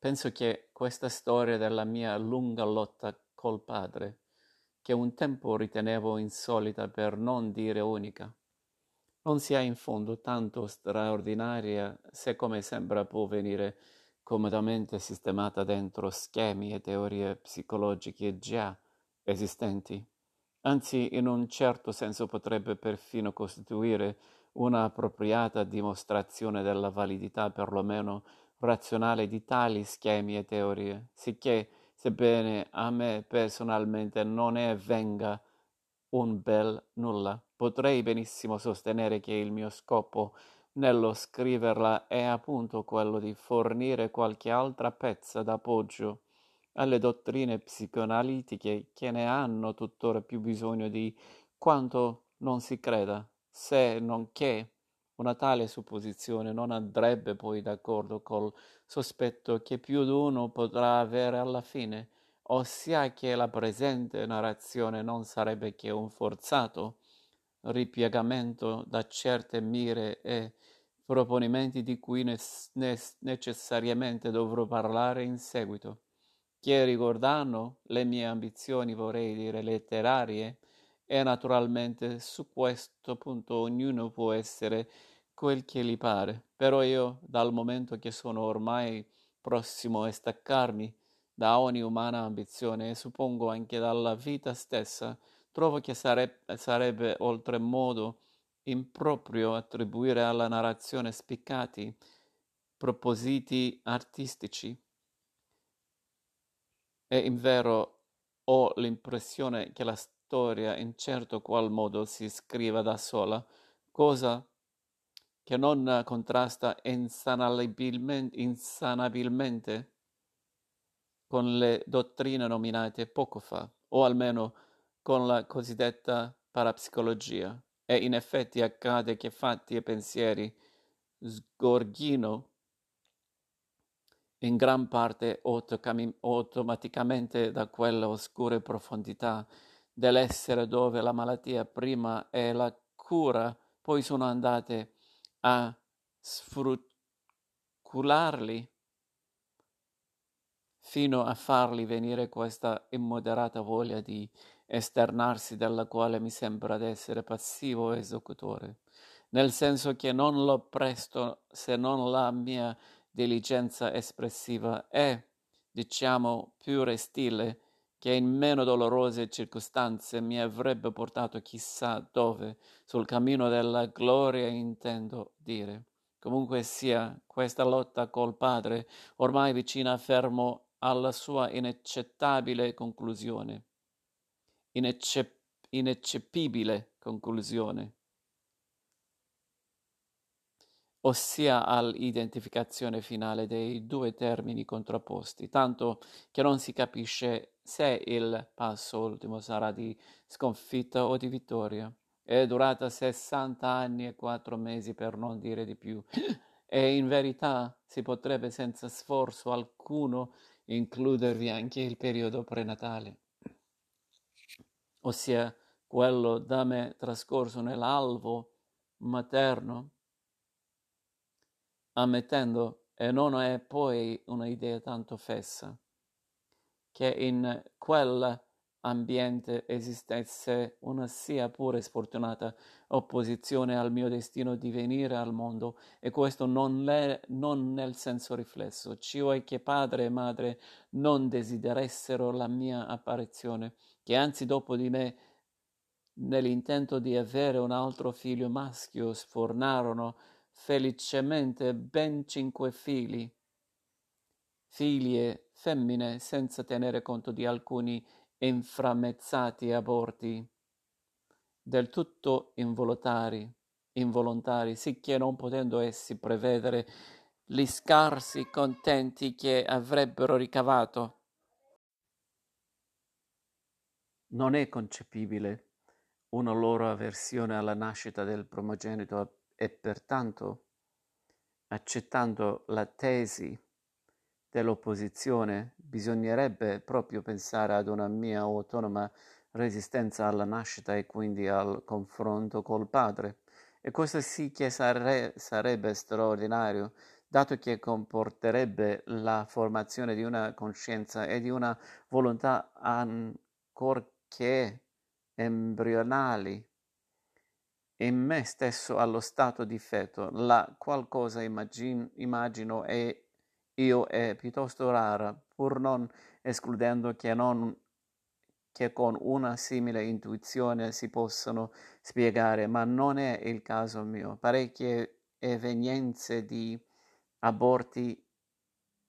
Penso che questa storia della mia lunga lotta col padre, che un tempo ritenevo insolita per non dire unica, non sia in fondo tanto straordinaria se, come sembra, può venire comodamente sistemata dentro schemi e teorie psicologiche già esistenti. Anzi, in un certo senso potrebbe perfino costituire una appropriata dimostrazione della validità, perlomeno razionale, di tali schemi e teorie, sicché, sebbene a me personalmente non ne venga un bel nulla, potrei benissimo sostenere che il mio scopo nello scriverla è appunto quello di fornire qualche altra pezza d'appoggio alle dottrine psicoanalitiche che ne hanno tuttora più bisogno di quanto non si creda, se non che una tale supposizione non andrebbe poi d'accordo col sospetto che più di uno potrà avere alla fine, ossia che la presente narrazione non sarebbe che un forzato ripiegamento da certe mire e proponimenti di cui necessariamente dovrò parlare in seguito, che riguardano le mie ambizioni, vorrei dire, letterarie, e naturalmente su questo punto ognuno può essere quel che gli pare, però io, dal momento che sono ormai prossimo a staccarmi da ogni umana ambizione e suppongo anche dalla vita stessa, trovo che sarebbe oltremodo improprio attribuire alla narrazione spiccati propositi artistici. E invero ho l'impressione che la storia in certo qual modo si scriva da sola, cosa che non contrasta insanabilmente con le dottrine nominate poco fa, o almeno con la cosiddetta parapsicologia. E in effetti accade che fatti e pensieri sgorghino in gran parte automaticamente da quelle oscure profondità dell'essere dove la malattia prima e la cura poi sono andate a sfrucularli fino a farli venire questa immoderata voglia di esternarsi, della quale mi sembra di essere passivo esecutore, nel senso che non lo presto se non la mia diligenza espressiva è, diciamo, più restile, che in meno dolorose circostanze mi avrebbe portato chissà dove, sul cammino della gloria intendo dire. Comunque sia, questa lotta col padre, ormai vicina, fermo alla sua inaccettabile conclusione. Ineccepibile conclusione, ossia all'identificazione finale dei due termini contrapposti, tanto che non si capisce se il passo ultimo sarà di sconfitta o di vittoria. È durata 60 anni e 4 mesi, per non dire di più, e in verità si potrebbe senza sforzo alcuno includervi anche il periodo prenatale, ossia quello da me trascorso nell'alvo materno, ammettendo, e non è poi un'idea tanto fessa, che in quell'ambiente esistesse una sia pure sfortunata opposizione al mio destino di venire al mondo, e questo non nel senso riflesso, cioè che padre e madre non desideressero la mia apparizione, che anzi dopo di me, nell'intento di avere un altro figlio maschio, sfornarono felicemente ben 5 figli, figlie femmine, senza tenere conto di alcuni inframmezzati aborti, del tutto involontari, sicché non potendo essi prevedere gli scarsi contenti che avrebbero ricavato, non è concepibile una loro avversione alla nascita del primogenito, e pertanto, accettando la tesi dell'opposizione, bisognerebbe proprio pensare ad una mia autonoma resistenza alla nascita e quindi al confronto col padre. E questo sì che sarebbe straordinario, dato che comporterebbe la formazione di una coscienza e di una volontà ancorché embrionali. In me stesso allo stato di feto, la qualcosa immagino e io è piuttosto rara, pur non escludendo che con una simile intuizione si possano spiegare, ma non è il caso mio. Parecchie evenienze di aborti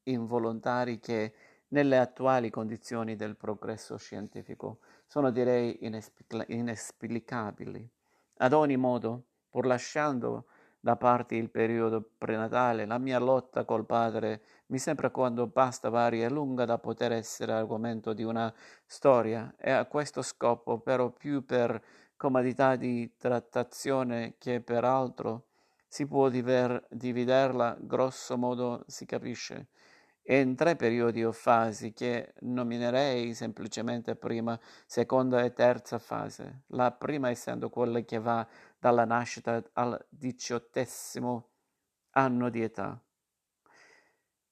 involontari che, nelle attuali condizioni del progresso scientifico, sono direi inesplicabili. Ad ogni modo, pur lasciando da parte il periodo prenatale, la mia lotta col padre mi sembra quando basta varia e lunga da poter essere argomento di una storia, e a questo scopo, però, più per comodità di trattazione che per altro, si può dividerla, grosso modo si capisce, in tre periodi o fasi che nominerei semplicemente prima, seconda e terza fase, la prima essendo quella che va dalla nascita al 18° anno di età.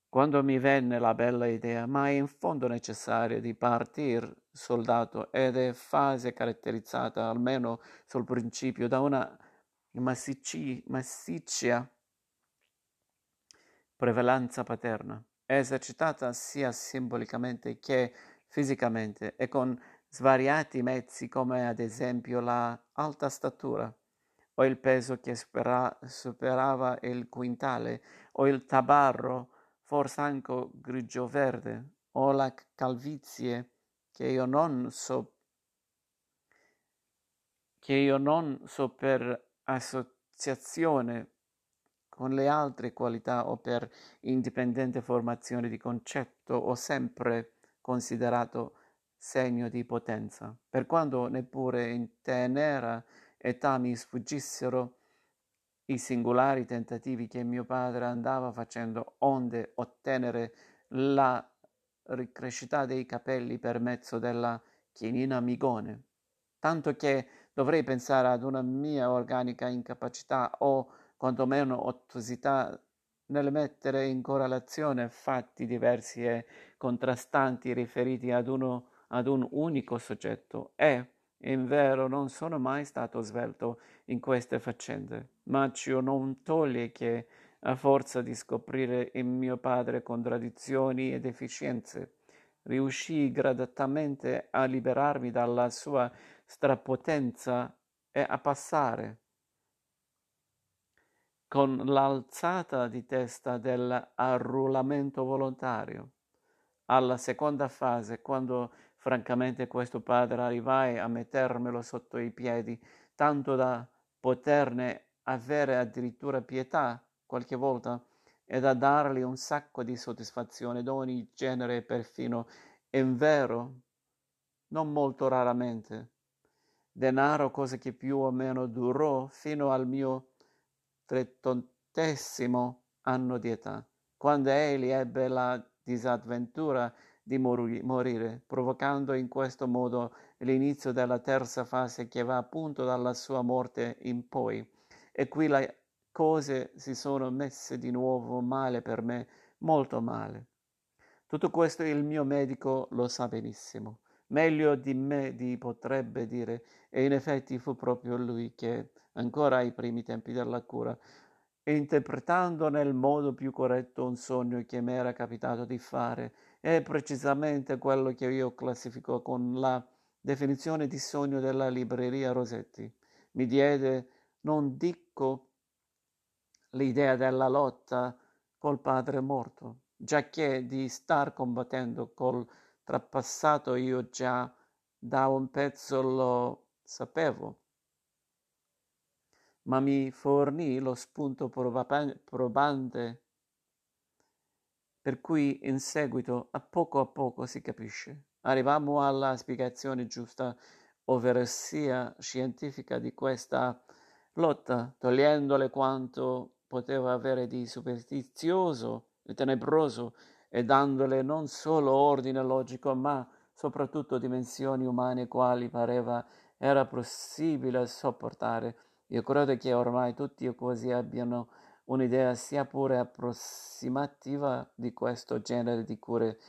Quando mi venne la bella idea, ma è in fondo necessario, di partir soldato, ed è fase caratterizzata, almeno sul principio, da una massiccia prevalenza paterna, esercitata sia simbolicamente che fisicamente e con svariati mezzi, come ad esempio la alta statura o il peso che superava il quintale o il tabarro forsanco grigio-verde o la calvizie che io non so per associazione con le altre qualità o per indipendente formazione di concetto, o sempre considerato segno di potenza, per quanto neppure in tenera età mi sfuggissero i singolari tentativi che mio padre andava facendo onde ottenere la ricrescita dei capelli per mezzo della chinina migone, tanto che dovrei pensare ad una mia organica incapacità o quantomeno ottosità nel mettere in correlazione fatti diversi e contrastanti riferiti ad un unico soggetto, e invero non sono mai stato svelto in queste faccende, ma ciò non toglie che, a forza di scoprire in mio padre contraddizioni e deficienze, riuscii gradatamente a liberarmi dalla sua strapotenza e a passare, con l'alzata di testa dell'arruolamento volontario, alla seconda fase, quando francamente questo padre arrivai a mettermelo sotto i piedi, tanto da poterne avere addirittura pietà qualche volta e da dargli un sacco di soddisfazione d'ogni genere, perfino, invero, non molto raramente, denaro, cosa che più o meno durò fino al mio 38° anno di età, quando egli ebbe la disavventura di morire, provocando in questo modo l'inizio della terza fase che va appunto dalla sua morte in poi. E qui le cose si sono messe di nuovo male per me, molto male. Tutto questo il mio medico lo sa benissimo, meglio di me potrebbe dire, e in effetti fu proprio lui che, ancora ai primi tempi della cura, interpretando nel modo più corretto un sogno che mi era capitato di fare, è precisamente quello che io classifico con la definizione di sogno della libreria Rosetti, mi diede, non dico l'idea della lotta col padre morto, giacché di star combattendo col trapassato io già da un pezzo lo sapevo, ma mi fornì lo spunto probante, per cui in seguito, a poco, si capisce. Arrivammo alla spiegazione giusta, ovvero sia scientifica, di questa lotta, togliendole quanto poteva avere di superstizioso e tenebroso, e dandole non solo ordine logico, ma soprattutto dimensioni umane quali pareva era possibile sopportare. Io credo che ormai tutti quasi abbiano un'idea sia pure approssimativa di questo genere di cure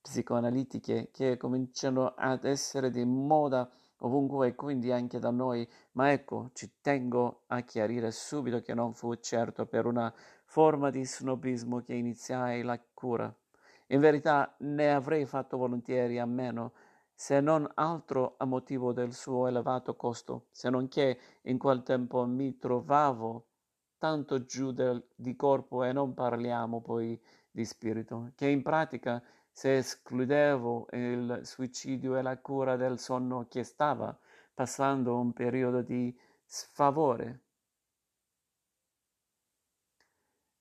psicoanalitiche che cominciano ad essere di moda ovunque e quindi anche da noi, ma ecco, ci tengo a chiarire subito che non fu certo per una forma di snobismo che iniziai la cura. In verità ne avrei fatto volentieri a meno, se non altro a motivo del suo elevato costo, se non che in quel tempo mi trovavo tanto giù di corpo, e non parliamo poi di spirito, che in pratica, se escludevo il suicidio e la cura del sonno, che stava passando un periodo di sfavore,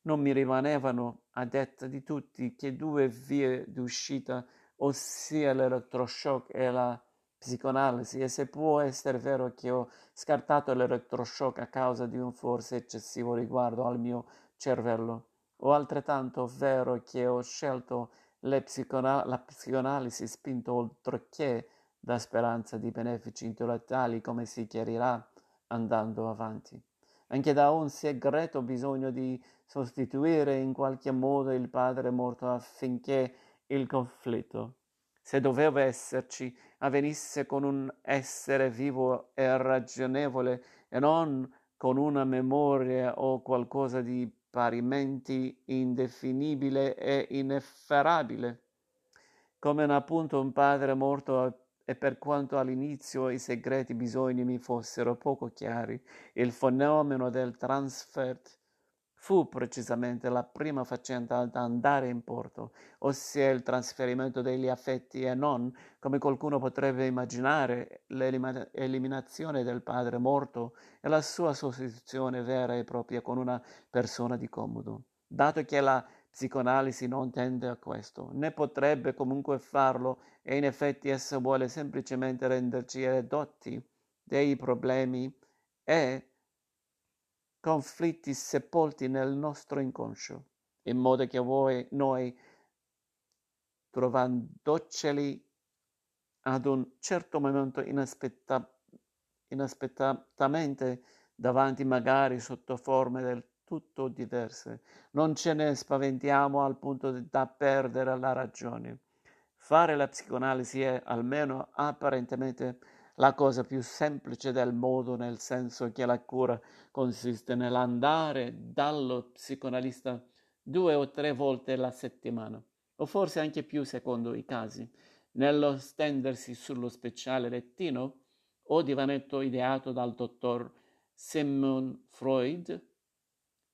non mi rimanevano, a detta di tutti, che due vie d'uscita, ossia l'elettroshock e la psicoanalisi, e se può essere vero che ho scartato l'elettroshock a causa di un forse eccessivo riguardo al mio cervello, o altrettanto vero che ho scelto la psicoanalisi spinto oltre che da speranza di benefici intellettuali, come si chiarirà andando avanti, anche da un segreto bisogno di sostituire in qualche modo il padre morto affinché il conflitto, se doveva esserci, avvenisse con un essere vivo e ragionevole e non con una memoria o qualcosa di parimenti indefinibile e inefferabile, come appunto un padre morto. E per quanto all'inizio i segreti bisogni mi fossero poco chiari, il fenomeno del transfert fu precisamente la prima faccenda ad andare in porto, ossia il trasferimento degli affetti e non, come qualcuno potrebbe immaginare, l'eliminazione del padre morto e la sua sostituzione vera e propria con una persona di comodo. Dato che la psicoanalisi non tende a questo, né potrebbe comunque farlo, e in effetti essa vuole semplicemente renderci edotti dei problemi e conflitti sepolti nel nostro inconscio, in modo che noi, trovandoceli ad un certo momento inaspettatamente davanti, magari sotto forme del tutto diverse, non ce ne spaventiamo al punto da perdere la ragione. Fare la psicoanalisi è, almeno apparentemente, la cosa più semplice del mondo, nel senso che la cura consiste nell'andare dallo psicoanalista 2 o 3 volte la settimana, o forse anche più secondo i casi, nello stendersi sullo speciale lettino o divanetto ideato dal dottor Sigmund Freud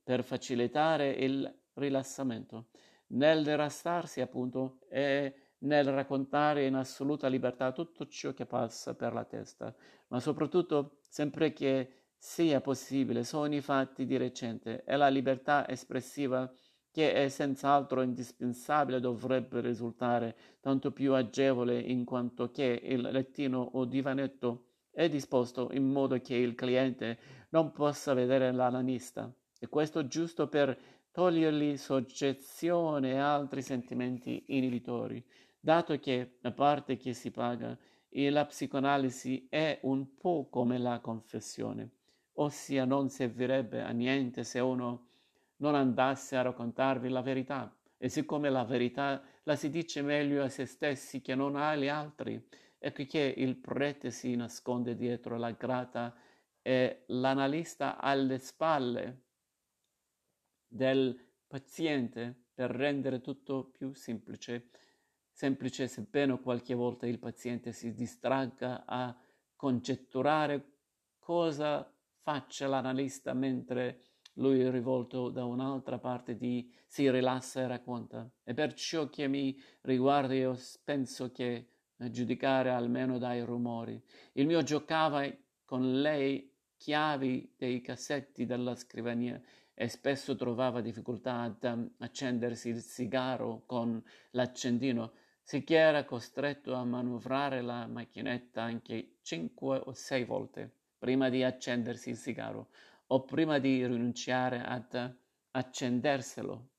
per facilitare il rilassamento, nel rilassarsi appunto e nel raccontare in assoluta libertà tutto ciò che passa per la testa, ma soprattutto, sempre che sia possibile, sono i fatti di recente e la libertà espressiva, che è senz'altro indispensabile, dovrebbe risultare tanto più agevole in quanto che il lettino o divanetto è disposto in modo che il cliente non possa vedere l'analista, e questo giusto per togliergli soggezione e altri sentimenti inibitori. Dato che, a parte che si paga, la psicoanalisi è un po' come la confessione, ossia non servirebbe a niente se uno non andasse a raccontarvi la verità, e siccome la verità la si dice meglio a se stessi che non agli altri, ecco che il prete si nasconde dietro la grata e l'analista alle spalle del paziente per rendere tutto più semplice, sebbene qualche volta il paziente si distragga a congetturare cosa faccia l'analista mentre lui, rivolto da un'altra parte, si rilassa e racconta. E per ciò che mi riguarda, io penso che, a giudicare almeno dai rumori, il mio giocava con le chiavi dei cassetti della scrivania e spesso trovava difficoltà ad accendersi il sigaro con l'accendino, sicché era costretto a manovrare la macchinetta anche 5 o 6 volte prima di accendersi il sigaro, o prima di rinunciare ad accenderselo.